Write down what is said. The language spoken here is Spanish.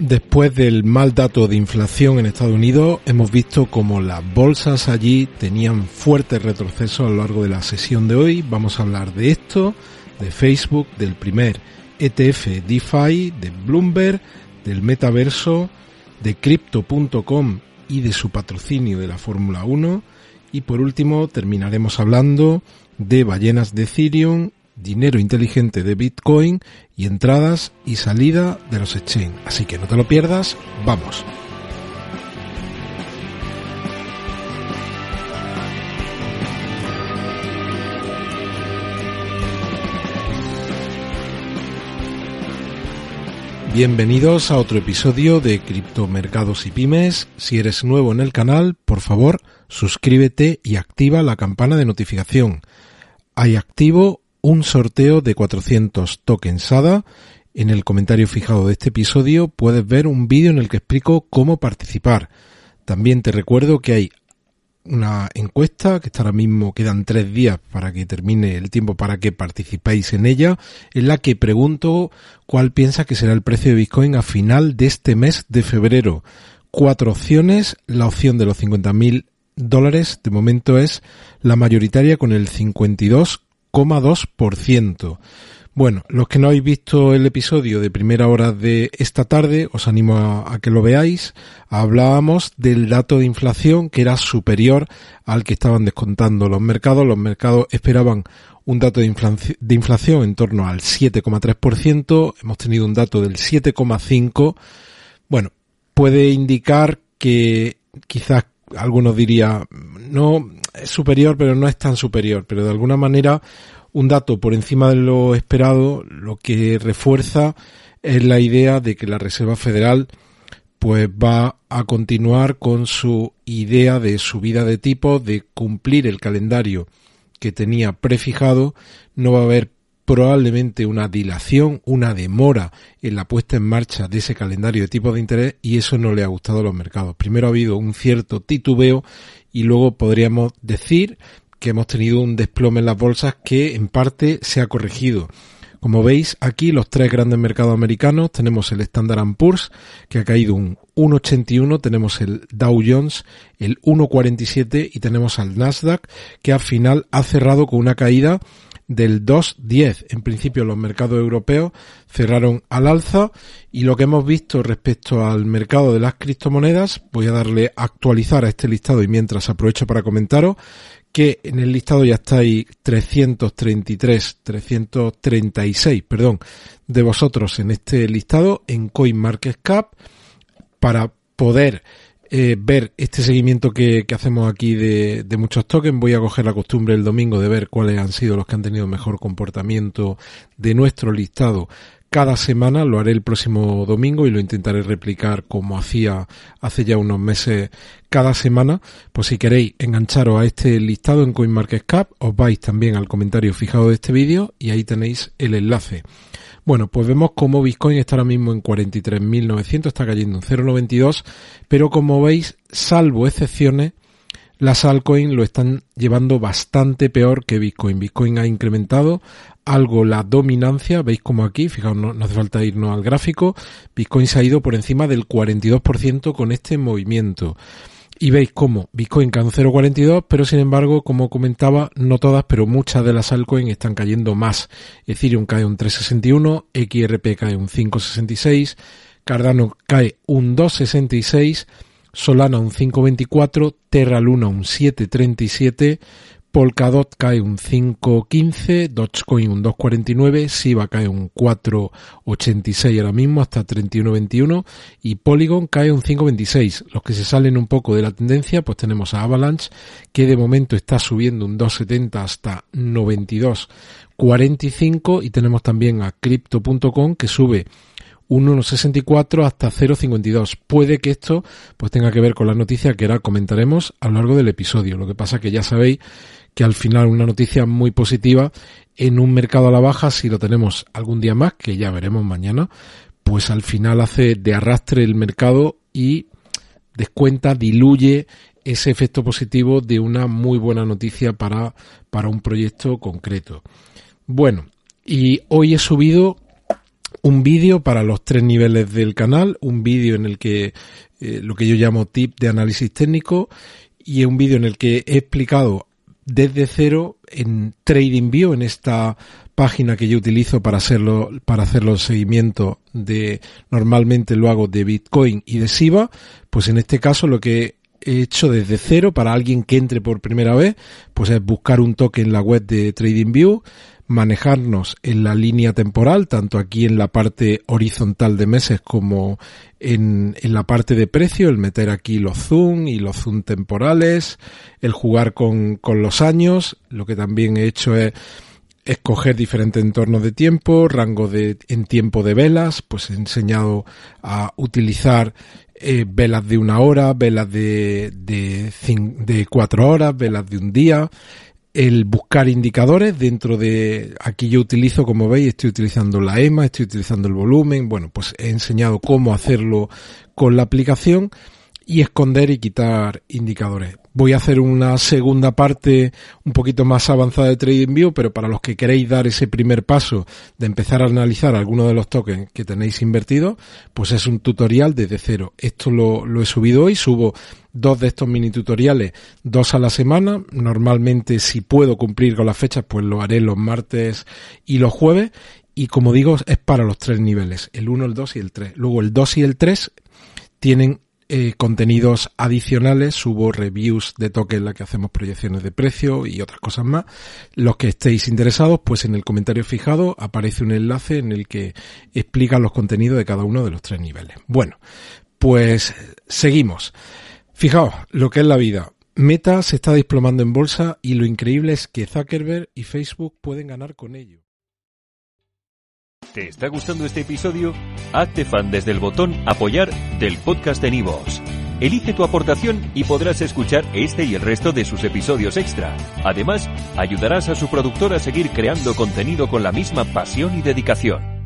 Después del mal dato de inflación en Estados Unidos, hemos visto como las bolsas allí tenían fuertes retrocesos a lo largo de la sesión de hoy. Vamos a hablar de esto, de Facebook, del primer ETF DeFi, de Bloomberg, del metaverso, de Crypto.com y de su patrocinio de la Fórmula 1. Y por último terminaremos hablando de ballenas de Ethereum, dinero inteligente de Bitcoin y entradas y salida de los exchange. Así que no te lo pierdas, ¡vamos! Bienvenidos a otro episodio de Criptomercados y Pymes. Si eres nuevo en el canal, por favor, suscríbete y activa la campana de notificación. Hay activo un sorteo de 400 tokens SADA. En el comentario fijado de este episodio puedes ver un vídeo en el que explico cómo participar. También te recuerdo que hay una encuesta que está ahora mismo, quedan 3 días para que termine el tiempo para que participéis en ella, en la que pregunto cuál piensa que será el precio de Bitcoin a final de este mes de febrero. 4 opciones, la opción de los $50.000 de momento es la mayoritaria con el 52,2%. Bueno, los que no habéis visto el episodio de primera hora de esta tarde, os animo a que lo veáis. Hablábamos del dato de inflación que era superior al que estaban descontando los mercados. Los mercados esperaban un dato de inflación en torno al 7,3%. Hemos tenido un dato del 7,5%. Bueno, puede indicar que quizás algunos dirían, no, es superior, pero no es tan superior. Pero de alguna manera, un dato por encima de lo esperado lo que refuerza es la idea de que la Reserva Federal pues va a continuar con su idea de subida de tipos, de cumplir el calendario que tenía prefijado. No va a haber probablemente una dilación, una demora en la puesta en marcha de ese calendario de tipos de interés, y eso no le ha gustado a los mercados. Primero ha habido un cierto titubeo y luego podríamos decir que hemos tenido un desplome en las bolsas que en parte se ha corregido. Como veis aquí, los 3 grandes mercados americanos, tenemos el Standard & Poor's que ha caído un 1,81, tenemos el Dow Jones el 1,47 y tenemos al Nasdaq que al final ha cerrado con una caída del 2,10. En principio los mercados europeos cerraron al alza y lo que hemos visto respecto al mercado de las criptomonedas, voy a darle a actualizar a este listado y mientras aprovecho para comentaros que en el listado ya estáis 336 de vosotros en este listado en CoinMarketCap para poder ver este seguimiento que hacemos aquí de muchos tokens. Voy a coger la costumbre el domingo de ver cuáles han sido los que han tenido mejor comportamiento de nuestro listado cada semana. Lo haré el próximo domingo y lo intentaré replicar como hacía hace ya unos meses cada semana. Pues si queréis engancharos a este listado en CoinMarketCap, os vais también al comentario fijado de este vídeo y ahí tenéis el enlace. Bueno, pues vemos cómo Bitcoin está ahora mismo en 43.900, está cayendo en 0,92, pero como veis, salvo excepciones, las altcoins lo están llevando bastante peor que Bitcoin. Bitcoin ha incrementado algo la dominancia, veis como aquí, fijaos, no hace falta irnos al gráfico, Bitcoin se ha ido por encima del 42% con este movimiento. Y veis cómo Bitcoin cae un 0,42, pero sin embargo, como comentaba, no todas, pero muchas de las altcoins están cayendo más. Ethereum cae un 3,61, XRP cae un 5,66, Cardano cae un 2,66, Solana un 5,24, Terra Luna un 7,37, Polkadot cae un 5,15, Dogecoin un 2,49, Shiba cae un 4,86 ahora mismo hasta 31,21 y Polygon cae un 5,26. Los que se salen un poco de la tendencia, pues tenemos a Avalanche que de momento está subiendo un 2,70 hasta 92,45 y tenemos también a Crypto.com que sube un 1,64 hasta 0,52. Puede que esto pues tenga que ver con la noticia que ahora comentaremos a lo largo del episodio. Lo que pasa que ya sabéis que al final una noticia muy positiva en un mercado a la baja, si lo tenemos algún día más, que ya veremos mañana, pues al final hace de arrastre el mercado y descuenta, diluye ese efecto positivo de una muy buena noticia para un proyecto concreto. Bueno, y hoy he subido un vídeo para los tres niveles del canal, un vídeo en el que lo que yo llamo tip de análisis técnico y un vídeo en el que he explicado desde cero en TradingView, en esta página que yo utilizo para hacer los seguimientos de, normalmente lo hago de Bitcoin y de Shiba, pues en este caso lo que he hecho desde cero para alguien que entre por primera vez, pues es buscar un token en la web de TradingView, manejarnos en la línea temporal, tanto aquí en la parte horizontal de meses como en la parte de precio, el meter aquí los zoom y los zoom temporales, el jugar con los años. Lo que también he hecho es escoger diferentes entornos de tiempo, rangos en tiempo de velas, pues he enseñado a utilizar velas de una hora, velas de 4 horas, velas de un día. El buscar indicadores dentro de... Aquí yo utilizo, como veis, estoy utilizando la EMA, estoy utilizando el volumen. Bueno, pues he enseñado cómo hacerlo con la aplicación y esconder y quitar indicadores. Voy a hacer una segunda parte un poquito más avanzada de TradingView, pero para los que queréis dar ese primer paso de empezar a analizar algunos de los tokens que tenéis invertidos, pues es un tutorial desde cero. Esto lo he subido hoy, subo 2 de estos mini tutoriales, 2 a la semana. Normalmente, si puedo cumplir con las fechas, pues lo haré los martes y los jueves. Y como digo, es para los 3 niveles, el 1, el 2 y el 3. Luego el 2 y el 3 tienen contenidos adicionales, subo reviews de token en la que hacemos proyecciones de precio y otras cosas más. Los que estéis interesados, pues en el comentario fijado aparece un enlace en el que explica los contenidos de cada uno de los 3 niveles. Bueno, pues seguimos. Fijaos lo que es la vida. Meta se está desplomando en bolsa y lo increíble es que Zuckerberg y Facebook pueden ganar con ello. ¿Te está gustando este episodio? Hazte fan desde el botón Apoyar del podcast de Nivos. Elige tu aportación y podrás escuchar este y el resto de sus episodios extra. Además, ayudarás a su productor a seguir creando contenido con la misma pasión y dedicación.